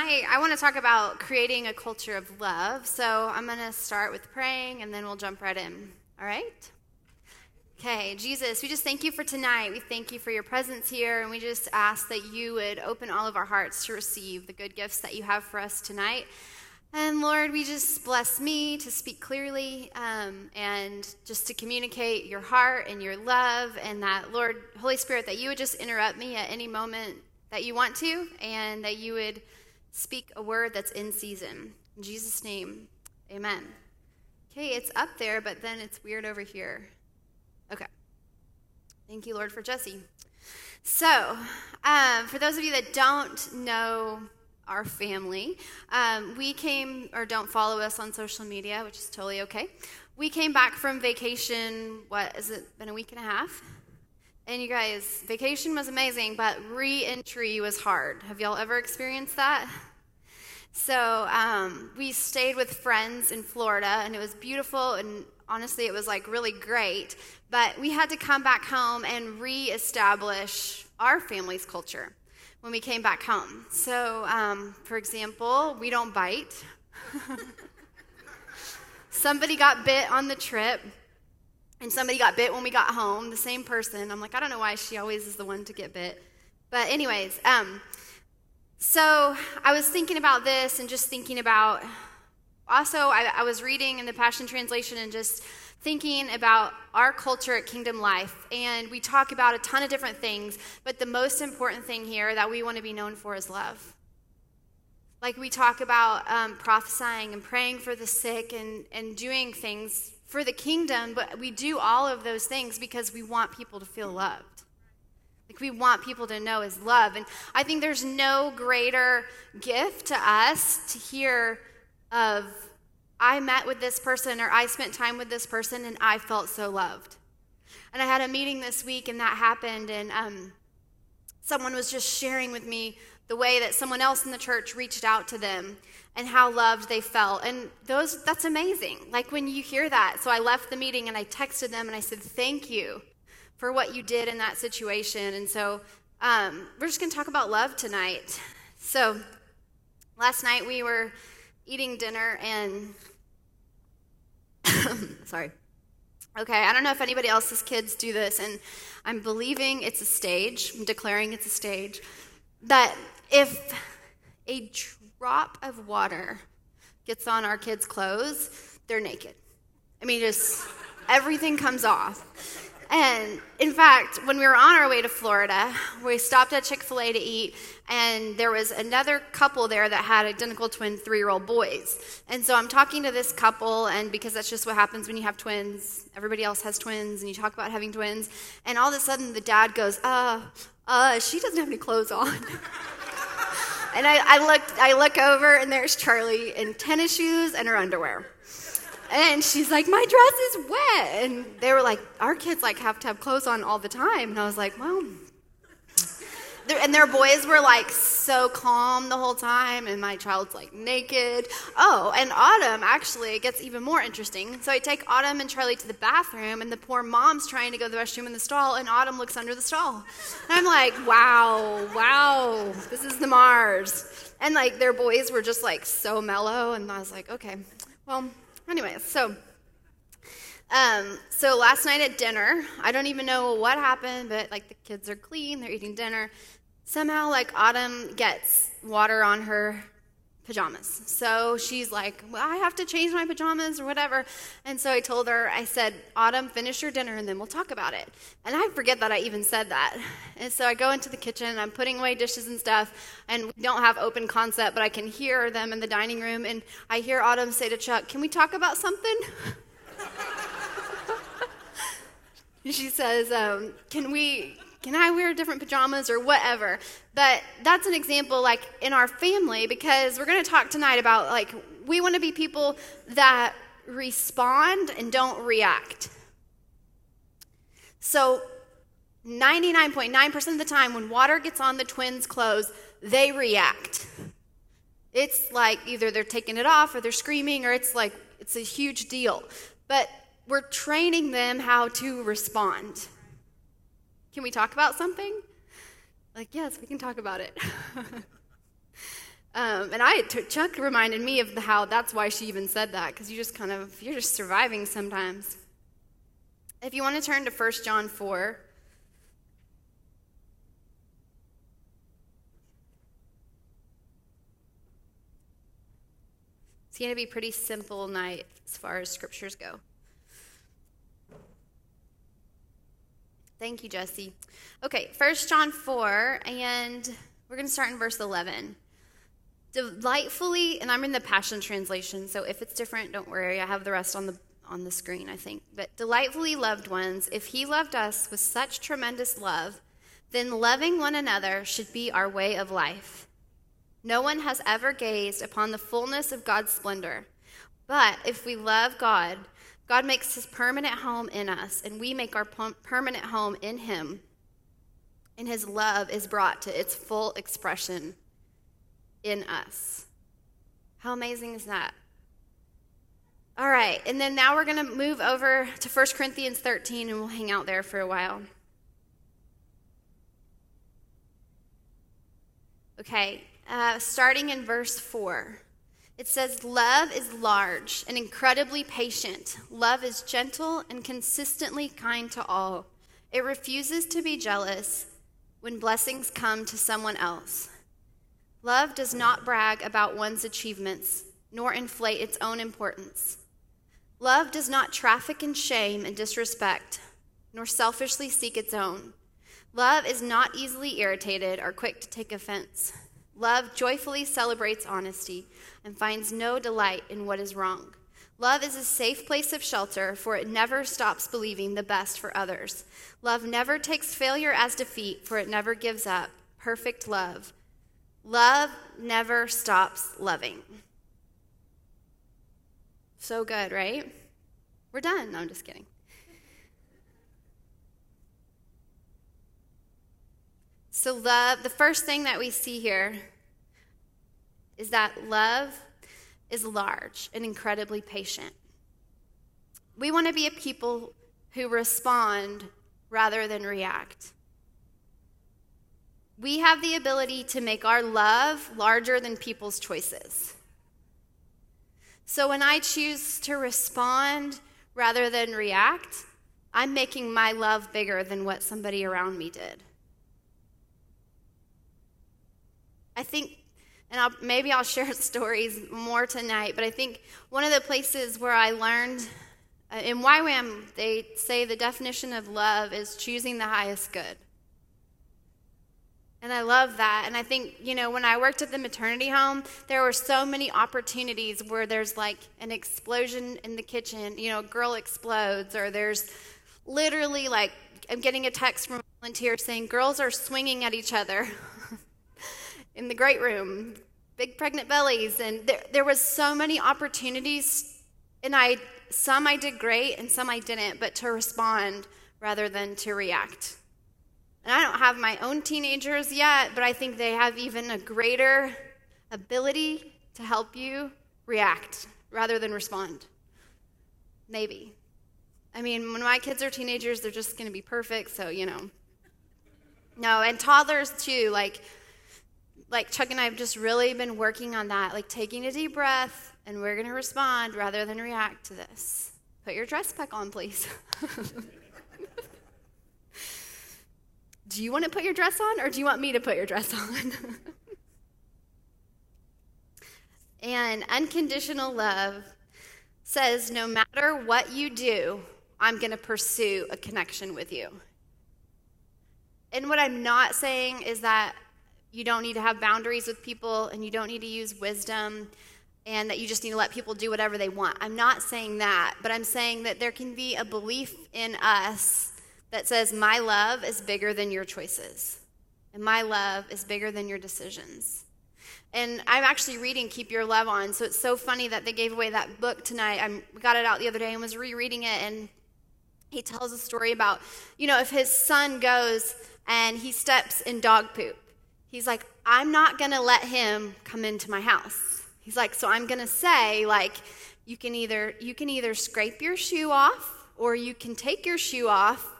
tonight, I want to talk about creating a culture of love. So I'm going to start with praying, and then we'll jump right in. All right? Okay, Jesus, we just thank you for tonight. We thank you for your presence here, and we just ask that you would open all of our hearts to receive the good gifts that you have for us tonight. And Lord, we just bless me to speak clearly and just to communicate your heart and your love, and that, Lord, Holy Spirit, that you would just interrupt me at any moment that you want to, and that you would speak a word that's in season. In Jesus' name, amen. Okay, it's up there, but then it's weird over here. Okay. Thank you, Lord, for Jesse. So, for those of you that don't know our family, we came, or don't follow us on social media, which is totally okay. We came back from vacation, been a week and a half? And you guys, vacation was amazing, but re-entry was hard. Have y'all ever experienced that? So we stayed with friends in Florida, and it was beautiful, and honestly, it was like really great. But we had to come back home and re-establish our family's culture when we came back home. So, for example, we don't bite. Somebody got bit on the trip. And somebody got bit when we got home, the same person. I'm like, I don't know why she always is the one to get bit. But anyways, so I was thinking about this and just thinking about, also I was reading in the Passion Translation and just thinking about our culture at Kingdom Life. And we talk about a ton of different things, but the most important thing here that we want to be known for is love. Like we talk about prophesying and praying for the sick and doing things for the kingdom, but we do all of those things because we want people to feel loved. Like we want people to know is love. And I think there's no greater gift to us to hear of, I met with this person, or I spent time with this person, and I felt so loved. And I had a meeting this week, and that happened, and someone was just sharing with me the way that someone else in the church reached out to them and how loved they felt. And that's amazing, like when you hear that. So I left the meeting and I texted them and I said, thank you for what you did in that situation. And so we're just going to talk about love tonight. So last night we were eating dinner and, sorry. Okay, I don't know if anybody else's kids do this, and I'm believing it's a stage, I'm declaring it's a stage, that if a drop of water gets on our kids' clothes, they're naked. I mean, just everything comes off. And in fact, when we were on our way to Florida, we stopped at Chick-fil-A to eat, and there was another couple there that had identical twin 3-year-old boys. And so I'm talking to this couple, and because that's just what happens when you have twins, everybody else has twins, and you talk about having twins, and all of a sudden the dad goes, she doesn't have any clothes on. And I look over, and there's Charlie in tennis shoes and her underwear. And she's like, my dress is wet. And they were like, our kids like have to have clothes on all the time. And I was like, well. And their boys were like so calm the whole time. And my child's like naked. Oh, and Autumn, actually, it gets even more interesting. So I take Autumn and Charlie to the bathroom. And the poor mom's trying to go to the restroom in the stall. And Autumn looks under the stall. And I'm like, wow, this is the Mars. And like their boys were just like so mellow. And I was like, okay, well. Anyway, so last night at dinner, I don't even know what happened, but like the kids are clean, they're eating dinner. Somehow, like Autumn gets water on her pajamas. So she's like, well, I have to change my pajamas or whatever. And so I told her, I said, Autumn, finish your dinner and then we'll talk about it. And I forget that I even said that. And so I go into the kitchen and I'm putting away dishes and stuff, and we don't have open concept, but I can hear them in the dining room, and I hear Autumn say to Chuck, can we talk about something? She says, can I wear different pajamas or whatever? But that's an example, like, in our family, because we're going to talk tonight about, like, we want to be people that respond and don't react. So 99.9% of the time when water gets on the twins' clothes, they react. It's like either they're taking it off or they're screaming, or it's like it's a huge deal. But we're training them how to respond. Can we talk about something? Like, yes, we can talk about it. And Chuck reminded me of how that's why she even said that, because you're just surviving sometimes. If you want to turn to 1 John 4. It's going to be a pretty simple night as far as scriptures go. Thank you, Jesse. Okay, 1 John 4, and we're going to start in verse 11. Delightfully, and I'm in the Passion Translation, so if it's different, don't worry. I have the rest on the screen, I think. But delightfully loved ones, if he loved us with such tremendous love, then loving one another should be our way of life. No one has ever gazed upon the fullness of God's splendor. But if we love God, God makes his permanent home in us, and we make our permanent home in him. And his love is brought to its full expression in us. How amazing is that? All right, and then now we're going to move over to 1 Corinthians 13, and we'll hang out there for a while. Okay, starting in verse 4. It says, love is large and incredibly patient. Love is gentle and consistently kind to all. It refuses to be jealous when blessings come to someone else. Love does not brag about one's achievements, nor inflate its own importance. Love does not traffic in shame and disrespect, nor selfishly seek its own. Love is not easily irritated or quick to take offense. Love joyfully celebrates honesty and finds no delight in what is wrong. Love is a safe place of shelter, for it never stops believing the best for others. Love never takes failure as defeat, for it never gives up. Perfect love. Love never stops loving. So good, right? We're done. No, I'm just kidding. So love, the first thing that we see here is that love is large and incredibly patient. We want to be a people who respond rather than react. We have the ability to make our love larger than people's choices. So when I choose to respond rather than react, I'm making my love bigger than what somebody around me did. I think, and maybe I'll share stories more tonight, but I think one of the places where I learned, in YWAM, they say the definition of love is choosing the highest good. And I love that. And I think, when I worked at the maternity home, there were so many opportunities where there's like an explosion in the kitchen, a girl explodes, or there's literally like, I'm getting a text from a volunteer saying, girls are swinging at each other. In the great room, big pregnant bellies, and there was so many opportunities, and some I did great and some I didn't, but to respond rather than to react. And I don't have my own teenagers yet, but I think they have even a greater ability to help you react rather than respond. Maybe. I mean, when my kids are teenagers, they're just going to be perfect, so No, and toddlers too, like Chuck and I have just really been working on that, like taking a deep breath, and we're going to respond rather than react to this. Put your dress back on, please. Do you want to put your dress on, or do you want me to put your dress on? And unconditional love says, no matter what you do, I'm going to pursue a connection with you. And what I'm not saying is that you don't need to have boundaries with people, and you don't need to use wisdom, and that you just need to let people do whatever they want. I'm not saying that, but I'm saying that there can be a belief in us that says, my love is bigger than your choices, and my love is bigger than your decisions. And I'm actually reading Keep Your Love On, so it's so funny that they gave away that book tonight. I got it out the other day and was rereading it, and he tells a story about, if his son goes and he steps in dog poop. He's like, I'm not going to let him come into my house. He's like, so I'm going to say, you can either scrape your shoe off, or you can take your shoe off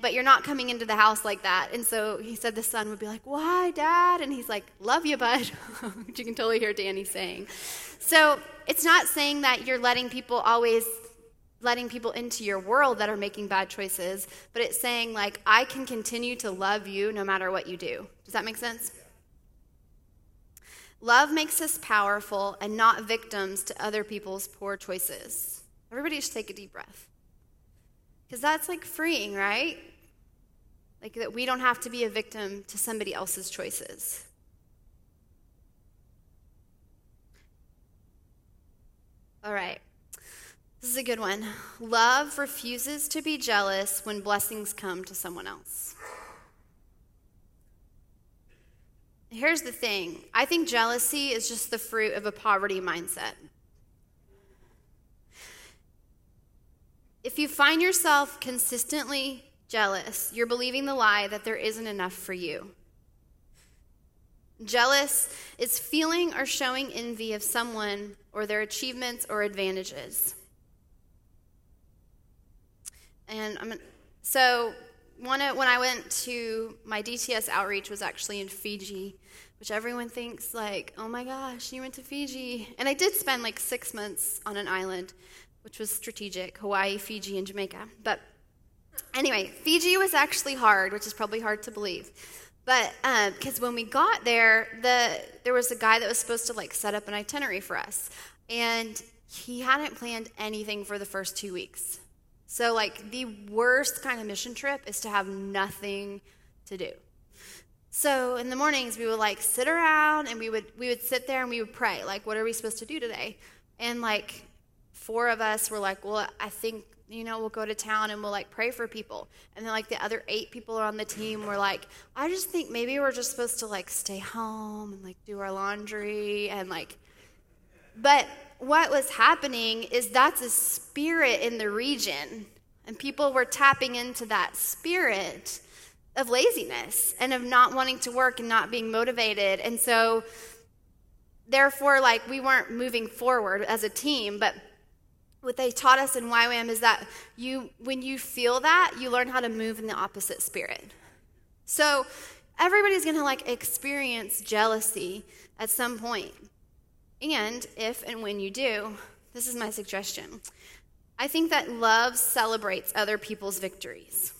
But you're not coming into the house like that. And so he said the son would be like, why, Dad? And he's like, love you, bud, which you can totally hear Danny saying. So it's not saying that you're letting people always letting people into your world that are making bad choices, but it's saying, like, I can continue to love you no matter what you do. Does that make sense? Yeah. Love makes us powerful and not victims to other people's poor choices. Everybody just take a deep breath. Because that's, like, freeing, right? Like, that we don't have to be a victim to somebody else's choices. All right. This is a good one. Love refuses to be jealous when blessings come to someone else. Here's the thing. I think jealousy is just the fruit of a poverty mindset. If you find yourself consistently jealous, you're believing the lie that there isn't enough for you. Jealous is feeling or showing envy of someone or their achievements or advantages. And when I went to my DTS outreach was actually in Fiji, which everyone thinks, like, oh my gosh, you went to Fiji. And I did spend like 6 months on an island, which was strategic, Hawaii, Fiji, and Jamaica. But anyway, Fiji was actually hard, which is probably hard to believe. But because when we got there, there was a guy that was supposed to, like, set up an itinerary for us. And he hadn't planned anything for the first 2 weeks. So, like, the worst kind of mission trip is to have nothing to do. So in the mornings, we would, like, sit around, and we would sit there, and we would pray. Like, what are we supposed to do today? And, like, 4 of us were like, well, I think, you know, we'll go to town and we'll, like, pray for people. And then, like, the other 8 people on the team were like, I just think maybe we're just supposed to, like, stay home and, like, do our laundry and, like. But what was happening is that's a spirit in the region, and people were tapping into that spirit of laziness and of not wanting to work and not being motivated. And so, therefore, like, we weren't moving forward as a team, but what they taught us in YWAM is that when you feel that, you learn how to move in the opposite spirit. So everybody's going to, like, experience jealousy at some point. And if and when you do, this is my suggestion. I think that love celebrates other people's victories.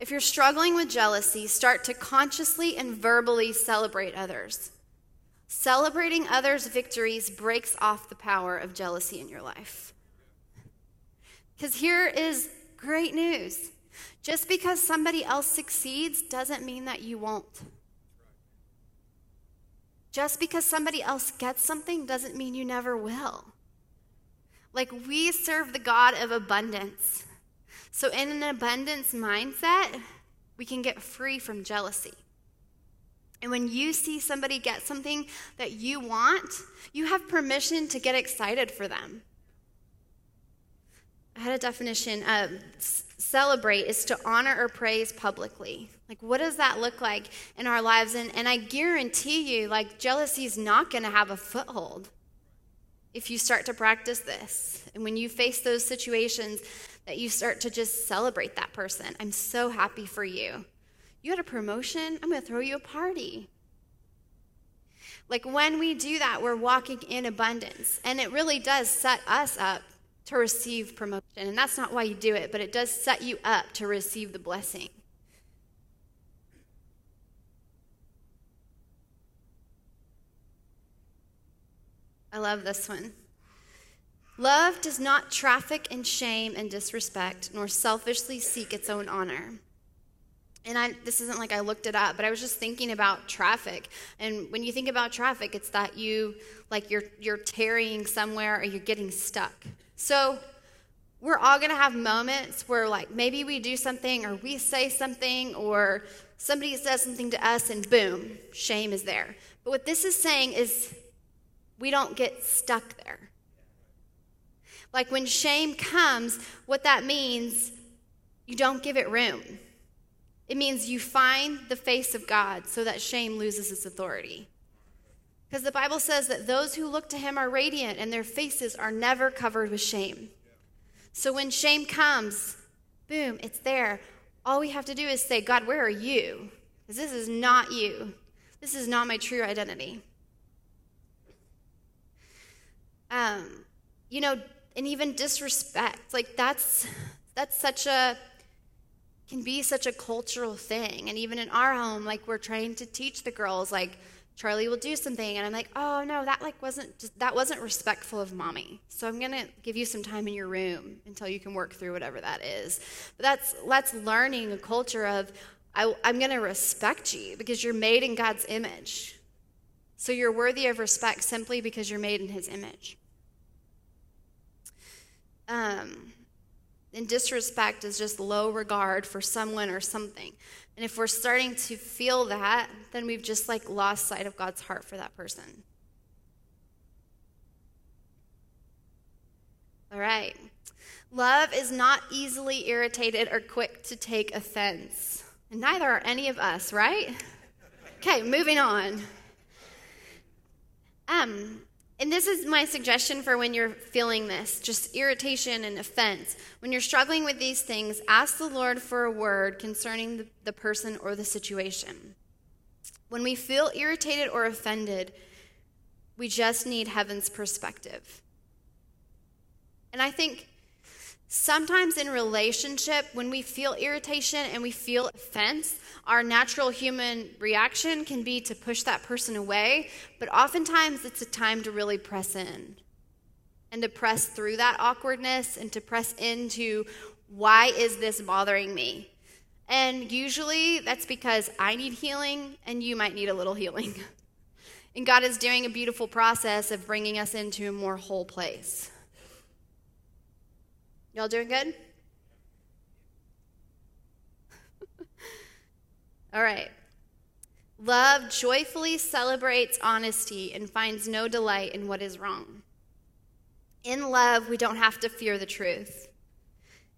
If you're struggling with jealousy, start to consciously and verbally celebrate others. Celebrating others' victories breaks off the power of jealousy in your life. Because here is great news. Just because somebody else succeeds doesn't mean that you won't. Just because somebody else gets something doesn't mean you never will. Like, we serve the God of abundance. So in an abundance mindset, we can get free from jealousy. And when you see somebody get something that you want, you have permission to get excited for them. I had a definition of celebrate is to honor or praise publicly. Like, what does that look like in our lives? And I guarantee you, like, jealousy is not going to have a foothold if you start to practice this. And when you face those situations, that you start to just celebrate that person. I'm so happy for you. You had a promotion? I'm going to throw you a party. Like, when we do that, we're walking in abundance. And it really does set us up to receive promotion. And that's not why you do it, but it does set you up to receive the blessing. I love this one. Love does not traffic in shame and disrespect, nor selfishly seek its own honor. And this isn't like I looked it up, but I was just thinking about traffic. And when you think about traffic, it's that you're tarrying somewhere or you're getting stuck. So we're all going to have moments where, like, maybe we do something or we say something or somebody says something to us and boom, shame is there. But what this is saying is we don't get stuck there. Like, when shame comes, what that means, you don't give it room. It means you find the face of God so that shame loses its authority. Because the Bible says that those who look to him are radiant and their faces are never covered with shame. So when shame comes, boom, it's there. All we have to do is say, God, where are you? Because this is not you. This is not my true identity. You know, and even disrespect, like that's such a, can be such a cultural thing. And even in our home, like we're trying to teach the girls, like Charlie will do something, and I'm like, oh no, that wasn't respectful of mommy. So I'm gonna give you some time in your room until you can work through whatever that is. But that's learning a culture of I'm gonna respect you because you're made in God's image. So you're worthy of respect simply because you're made in His image. And disrespect is just low regard for someone or something. And if we're starting to feel that, then we've just like lost sight of God's heart for that person. All right. Love is not easily irritated or quick to take offense. And neither are any of us, right? Okay, moving on. And this is my suggestion for when you're feeling this, just irritation and offense. When you're struggling with these things, ask the Lord for a word concerning the person or the situation. When we feel irritated or offended, we just need heaven's perspective. And I think sometimes in relationship, when we feel irritation and we feel offense, our natural human reaction can be to push that person away, but oftentimes it's a time to really press in and to press through that awkwardness and to press into, why is this bothering me? And usually that's because I need healing and you might need a little healing. And God is doing a beautiful process of bringing us into a more whole place. Y'all doing good? All right. Love joyfully celebrates honesty and finds no delight in what is wrong. In love, we don't have to fear the truth.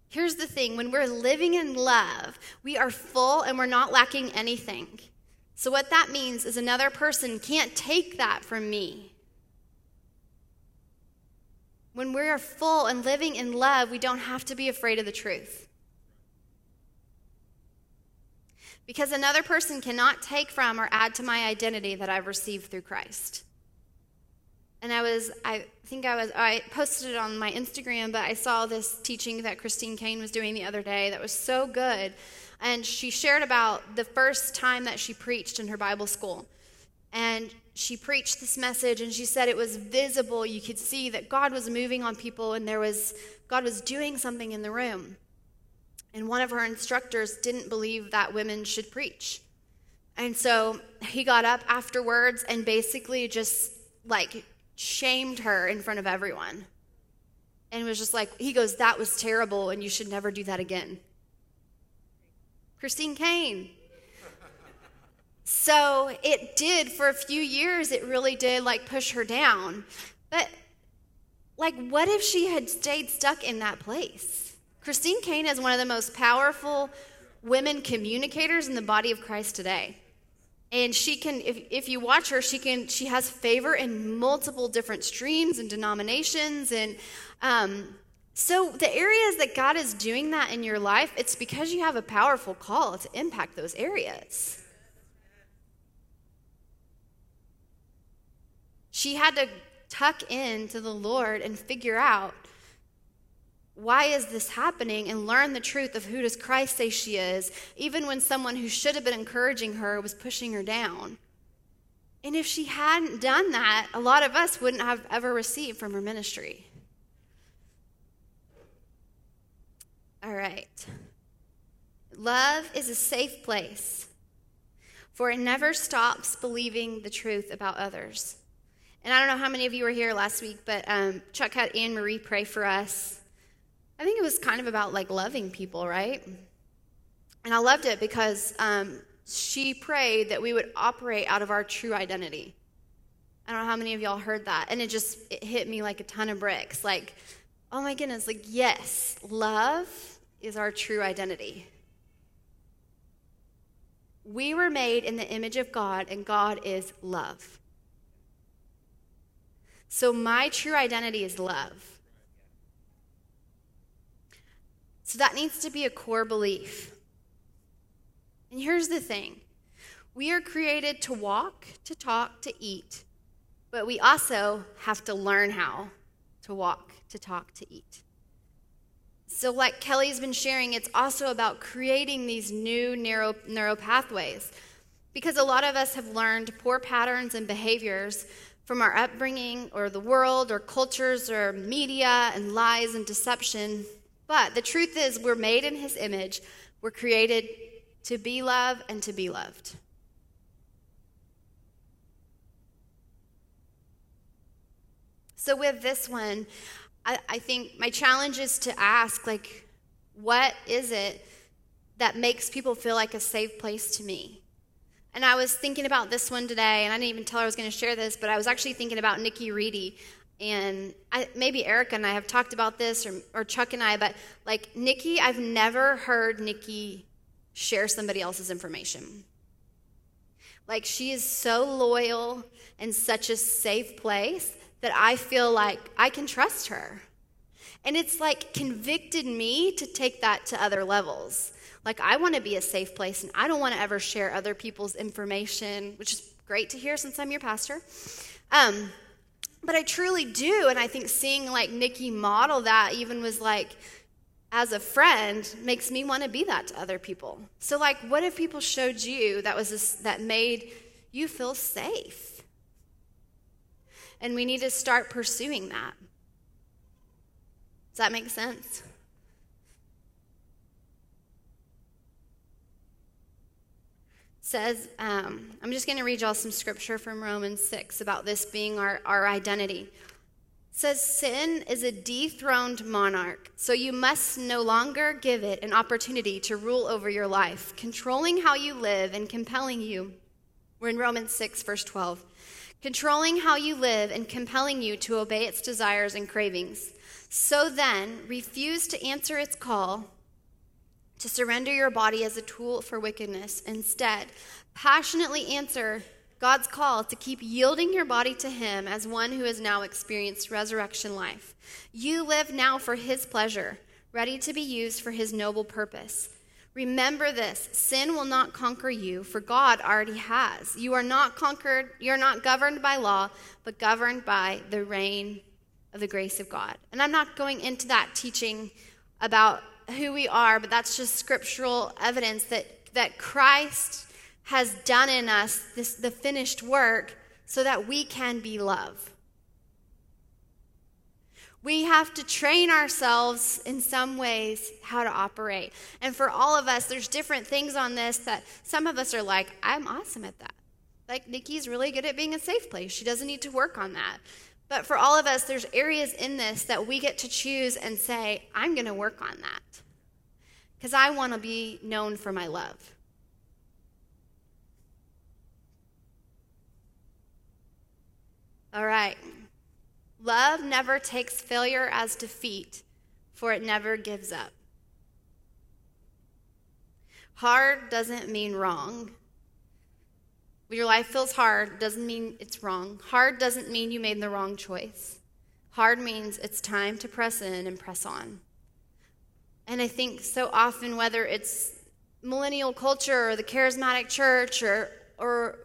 Here's the thing. When we're living in love, we are full and we're not lacking anything. So what that means is another person can't take that from me. When we are full and living in love, we don't have to be afraid of the truth. Because another person cannot take from or add to my identity that I've received through Christ. And I posted it on my Instagram, but I saw this teaching that Christine Caine was doing the other day that was so good. And she shared about the first time that she preached in her Bible school. And she preached this message, and she said it was visible. You could see that God was moving on people, and God was doing something in the room. And one of her instructors didn't believe that women should preach. And so he got up afterwards and basically just, like, shamed her in front of everyone. And was just like, he goes, that was terrible, and you should never do that again. Christine Caine. So it did, for a few years, it really did, like, push her down. But, like, what if she had stayed stuck in that place? Christine Caine is one of the most powerful women communicators in the body of Christ today. And she can, if you watch her, she has favor in multiple different streams and denominations. And so the areas that God is doing that in your life, it's because you have a powerful call to impact those areas. She had to tuck in to the Lord and figure out, why is this happening, and learn the truth of who does Christ say she is, even when someone who should have been encouraging her was pushing her down. And if she hadn't done that, a lot of us wouldn't have ever received from her ministry. All right. Love is a safe place, for it never stops believing the truth about others. And I don't know how many of you were here last week, but Chuck had Anne Marie pray for us. I think it was kind of about, like, loving people, right? And I loved it because she prayed that we would operate out of our true identity. I don't know how many of y'all heard that. And it hit me like a ton of bricks. Like, oh, my goodness, like, yes, love is our true identity. We were made in the image of God, and God is love. So my true identity is love. So that needs to be a core belief. And here's the thing. We are created to walk, to talk, to eat, but we also have to learn how to walk, to talk, to eat. So like Kelly's been sharing, it's also about creating these new neuro pathways, because a lot of us have learned poor patterns and behaviors from our upbringing or the world or cultures or media and lies and deception. But the truth is, we're made in His image. We're created to be love and to be loved. So with this one, I think my challenge is to ask, like, what is it that makes people feel like a safe place to me? And I was thinking about this one today, and I didn't even tell her I was going to share this, but I was actually thinking about Nikki Reedy. And maybe Erica and I have talked about this, or Chuck and I, but like Nikki, I've never heard Nikki share somebody else's information. Like, she is so loyal and such a safe place that I feel like I can trust her. And it's like convicted me to take that to other levels. Like, I want to be a safe place, and I don't want to ever share other people's information, which is great to hear since I'm your pastor. But I truly do, and I think seeing like Nikki model that even was like, as a friend, makes me want to be that to other people. So like, what if people showed you that made you feel safe? And we need to start pursuing that. Does that make sense? Says, I'm just going to read y'all some scripture from Romans 6 about this being our identity. It says, sin is a dethroned monarch, so you must no longer give it an opportunity to rule over your life, controlling how you live and compelling you. We're in Romans 6, verse 12. Controlling how you live and compelling you to obey its desires and cravings. So then, refuse to answer its call to surrender your body as a tool for wickedness. Instead, passionately answer God's call to keep yielding your body to Him as one who has now experienced resurrection life. You live now for His pleasure, ready to be used for His noble purpose. Remember this, sin will not conquer you, for God already has. You are not conquered, you're not governed by law, but governed by the reign of the grace of God. And I'm not going into that teaching about who we are, but that's just scriptural evidence that Christ has done in us the finished work so that we can be love. We have to train ourselves in some ways how to operate. And for all of us, there's different things on this that some of us are like, I'm awesome at that. Like, Nikki's really good at being a safe place. She doesn't need to work on that. But for all of us, there's areas in this that we get to choose and say, I'm going to work on that because I want to be known for my love. All right. Love never takes failure as defeat, for it never gives up. Hard doesn't mean wrong. When your life feels hard, doesn't mean it's wrong. Hard doesn't mean you made the wrong choice. Hard means it's time to press in and press on. And I think so often, whether it's millennial culture or the charismatic church or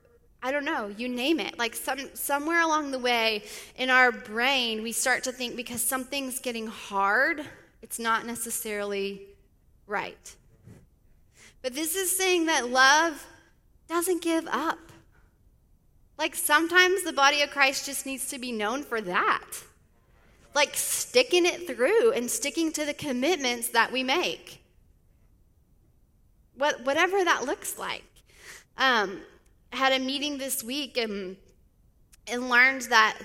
I don't know, you name it. Like somewhere along the way in our brain, we start to think because something's getting hard, it's not necessarily right. But this is saying that love doesn't give up. Like, sometimes the body of Christ just needs to be known for that. Like, sticking it through and sticking to the commitments that we make. Whatever that looks like. I had a meeting this week and learned that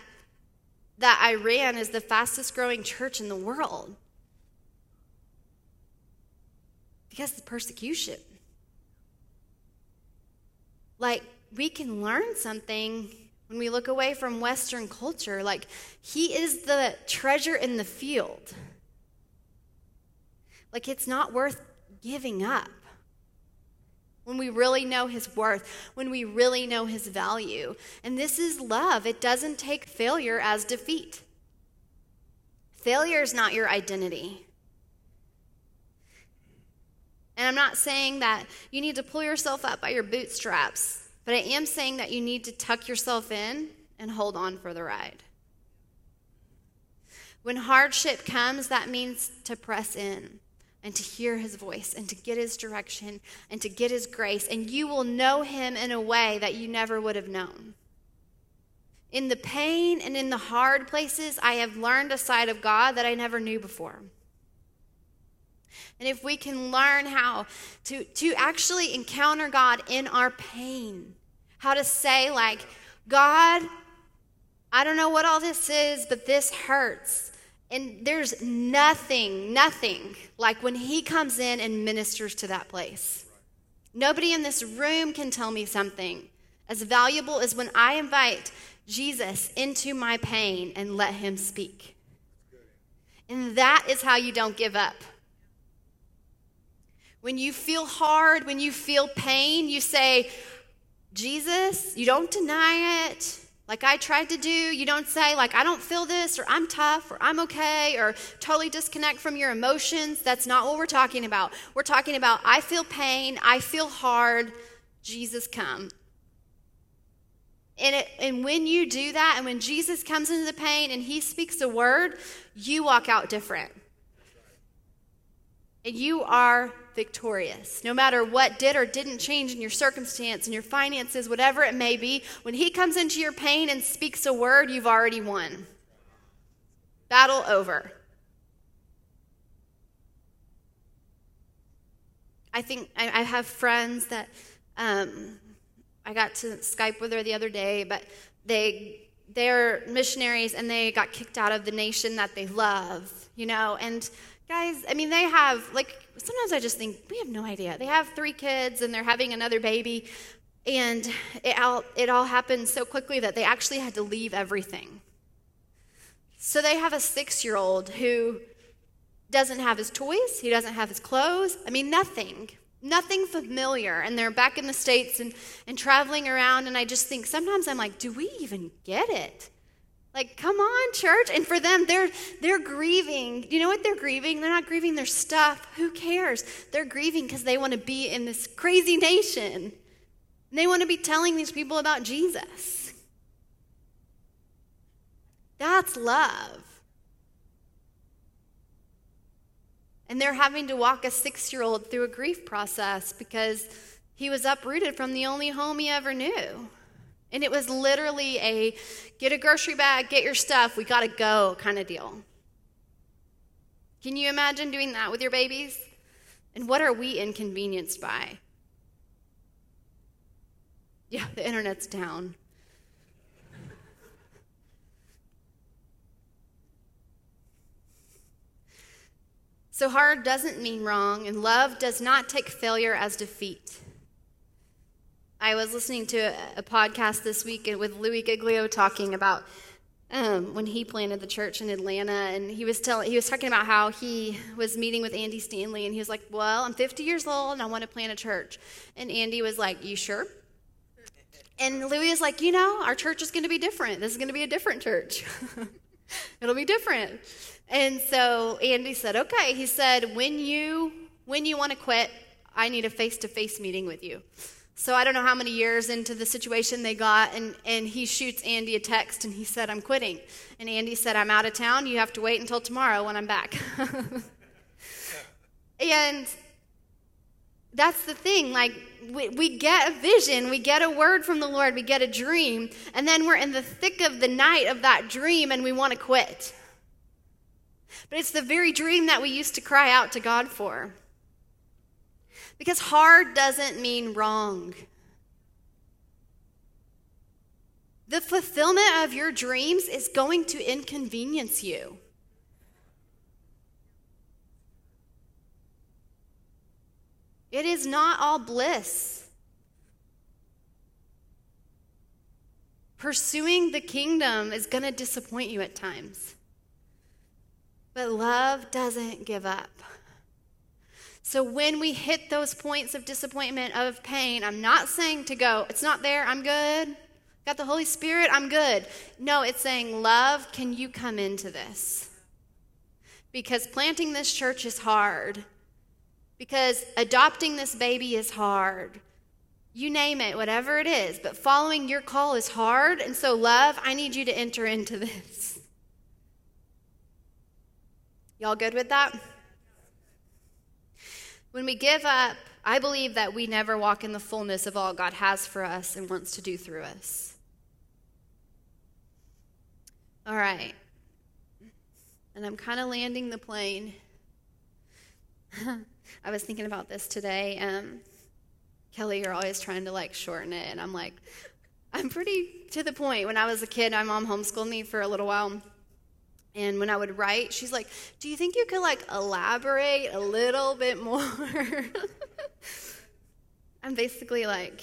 Iran is the fastest growing church in the world because of persecution. Like, we can learn something when we look away from Western culture. Like, He is the treasure in the field. Like, it's not worth giving up. When we really know His worth, when we really know His value. And this is love. It doesn't take failure as defeat. Failure is not your identity. And I'm not saying that you need to pull yourself up by your bootstraps, but I am saying that you need to tuck yourself in and hold on for the ride. When hardship comes, that means to press in and to hear his voice and to get his direction and to get his grace, and you will know him in a way that you never would have known. In the pain and in the hard places, I have learned a side of God that I never knew before. And if we can learn how to actually encounter God in our pain, how to say, like, God, I don't know what all this is, but this hurts. And there's nothing like when he comes in and ministers to that place. Nobody in this room can tell me something as valuable as when I invite Jesus into my pain and let him speak. And that is how you don't give up. When you feel hard, when you feel pain, you say, Jesus, you don't deny it like I tried to do. You don't say, like, I don't feel this, or I'm tough, or I'm okay, or totally disconnect from your emotions. That's not what we're talking about. We're talking about, I feel pain, I feel hard, Jesus, come. And when you do that, and when Jesus comes into the pain and he speaks a word, you walk out different. And you are victorious. No matter what did or didn't change in your circumstance, in your finances, whatever it may be, when he comes into your pain and speaks a word, you've already won. Battle over. I think I have friends that... I got to Skype with her the other day, but they're missionaries, and they got kicked out of the nation that they love, you know. And guys, I mean, they have, like, sometimes I just think, we have no idea. They have 3 kids, and they're having another baby, and it all happened so quickly that they actually had to leave everything. So they have a 6-year-old who doesn't have his toys, he doesn't have his clothes, I mean, nothing familiar, and they're back in the States and traveling around, and I just think, sometimes I'm like, do we even get it? Like, come on, church. And for them, they're grieving. You know what they're grieving? They're not grieving their stuff. Who cares? They're grieving because they want to be in this crazy nation. And they want to be telling these people about Jesus. That's love. And they're having to walk a 6-year-old through a grief process because he was uprooted from the only home he ever knew. And it was literally a get a grocery bag, get your stuff, we got to go kind of deal. Can you imagine doing that with your babies? And what are we inconvenienced by? Yeah, the internet's down. So hard doesn't mean wrong, and love does not take failure as defeat. I was listening to a podcast this week with Louie Giglio talking about when he planted the church in Atlanta, and he was talking about how he was meeting with Andy Stanley, and he was like, well, I'm 50 years old, and I want to plant a church. And Andy was like, you sure? And Louie is like, you know, our church is going to be different. This is going to be a different church. It'll be different. And so Andy said, okay. He said, when you want to quit, I need a face-to-face meeting with you. So I don't know how many years into the situation they got, and he shoots Andy a text, and he said, I'm quitting. And Andy said, I'm out of town. You have to wait until tomorrow when I'm back. And that's the thing. Like, we get a vision, we get a word from the Lord, we get a dream, and then we're in the thick of the night of that dream, and we want to quit. But it's the very dream that we used to cry out to God for. Because hard doesn't mean wrong. The fulfillment of your dreams is going to inconvenience you. It is not all bliss. Pursuing the kingdom is going to disappoint you at times. But love doesn't give up. So when we hit those points of disappointment, of pain, I'm not saying to go, it's not there, I'm good. Got the Holy Spirit, I'm good. No, it's saying, love, can you come into this? Because planting this church is hard. because adopting this baby is hard. You name it, whatever it is, but following your call is hard. And so, love, I need you to enter into this. Y'all good with that? When we give up, I believe that we never walk in the fullness of all God has for us and wants to do through us. All right. And I'm kind of landing the plane. I was thinking about this today. Kelly, you're always trying to, shorten it. And I'm like, I'm pretty to the point. When I was a kid, my mom homeschooled me for a little while. And when I would write, she's like, do you think you could, elaborate a little bit more? I'm basically like,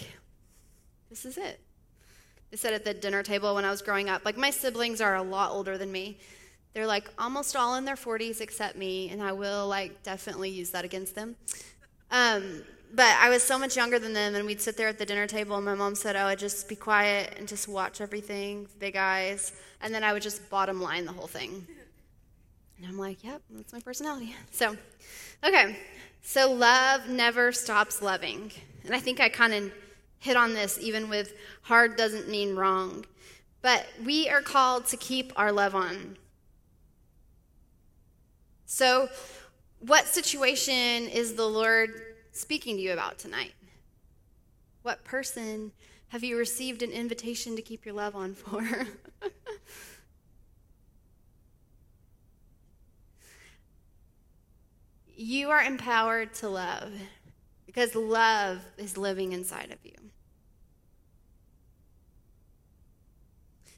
this is it. They said at the dinner table when I was growing up, my siblings are a lot older than me. They're, almost all in their 40s except me. And I will, definitely use that against them. But I was so much younger than them, and we'd sit there at the dinner table, and my mom said, oh, I'd just be quiet and just watch everything, big eyes, and then I would just bottom line the whole thing. And I'm like, yep, that's my personality. So, okay, so love never stops loving. And I think I kind of hit on this even with hard doesn't mean wrong. But we are called to keep our love on. So what situation is the Lord speaking to you about tonight? What person have you received an invitation to keep your love on for? You are empowered to love because love is living inside of you.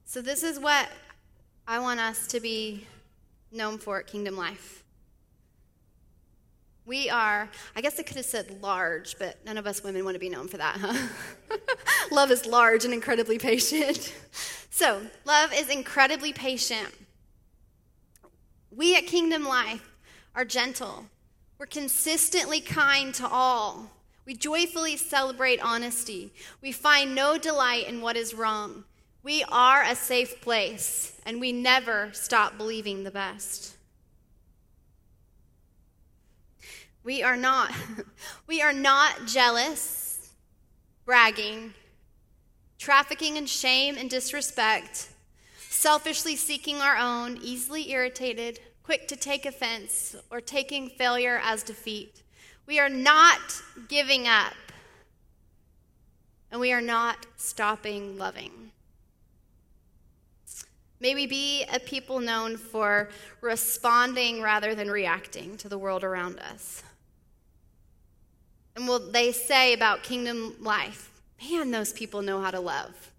So this is what I want us to be known for at Kingdom Life. We are, I guess I could have said large, but none of us women want to be known for that, huh? Love is large and incredibly patient. So, love is incredibly patient. We at Kingdom Life are gentle. We're consistently kind to all. We joyfully celebrate honesty. We find no delight in what is wrong. We are a safe place, and we never stop believing the best. We are not jealous, bragging, trafficking in shame and disrespect, selfishly seeking our own, easily irritated, quick to take offense, or taking failure as defeat. We are not giving up, and we are not stopping loving. May we be a people known for responding rather than reacting to the world around us. And will they say about Kingdom Life, man, those people know how to love.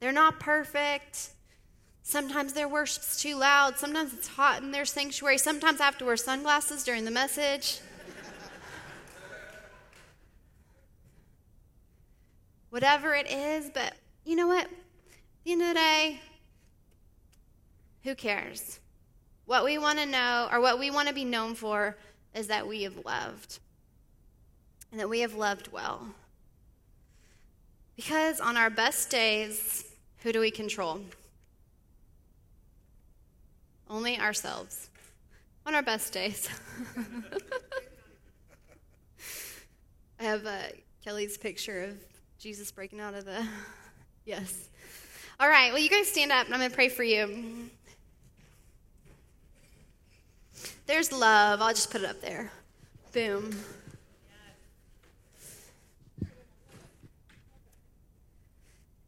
They're not perfect. Sometimes their worship's too loud. Sometimes it's hot in their sanctuary. Sometimes I have to wear sunglasses during the message. Whatever it is, but you know what? At the end of the day, who cares? What we want to know or what we want to be known for is that we have loved. And that we have loved well. Because on our best days, who do we control? Only ourselves. On our best days. I have Kelly's picture of Jesus breaking out of the... Yes. All right, well, you guys stand up, and I'm going to pray for you. There's love. I'll just put it up there. Boom.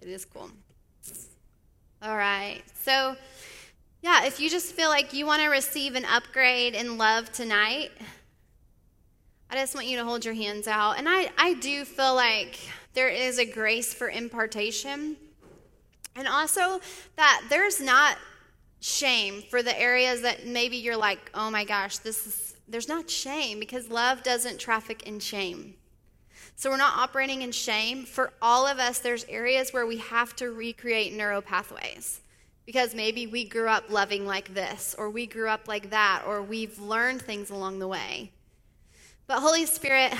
It is cool. All right. So, yeah, if you just feel like you want to receive an upgrade in love tonight, I just want you to hold your hands out. And I do feel like there is a grace for impartation. And also that there's not shame for the areas that maybe you're like, oh my gosh, there's not shame because love doesn't traffic in shame. So we're not operating in shame. For all of us, there's areas where we have to recreate neuro pathways because maybe we grew up loving like this or we grew up like that or we've learned things along the way. But Holy Spirit,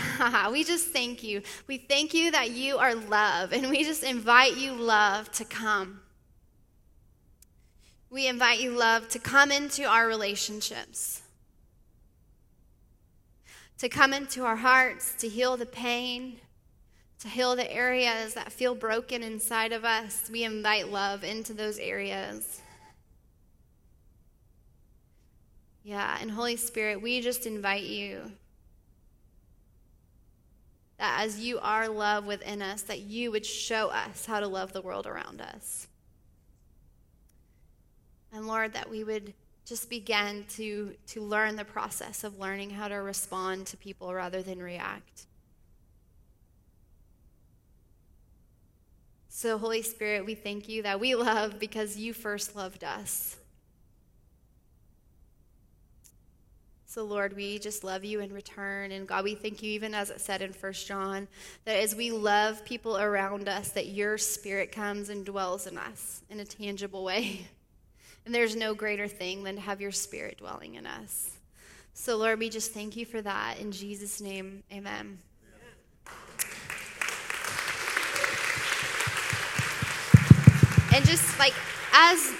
we just thank you. We thank you that you are love and we just invite you, love, to come. We invite you, love, to come into our relationships. to come into our hearts, to heal the pain, to heal the areas that feel broken inside of us. We invite love into those areas. Yeah, and Holy Spirit, we just invite you that as you are love within us, that you would show us how to love the world around us. And Lord, that we would just begin to learn the process of learning how to respond to people rather than react. So, Holy Spirit, we thank you that we love because you first loved us. So, Lord, we just love you in return. And, God, we thank you, even as it said in 1 John, that as we love people around us, that your Spirit comes and dwells in us in a tangible way. And there's no greater thing than to have your Spirit dwelling in us. So, Lord, we just thank you for that. In Jesus' name, amen. And just like as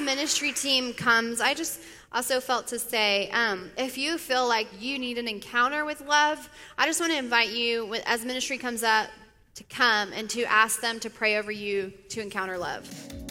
ministry team comes, I just also felt to say, if you feel like you need an encounter with love, I just want to invite you, as ministry comes up, to come and to ask them to pray over you to encounter love.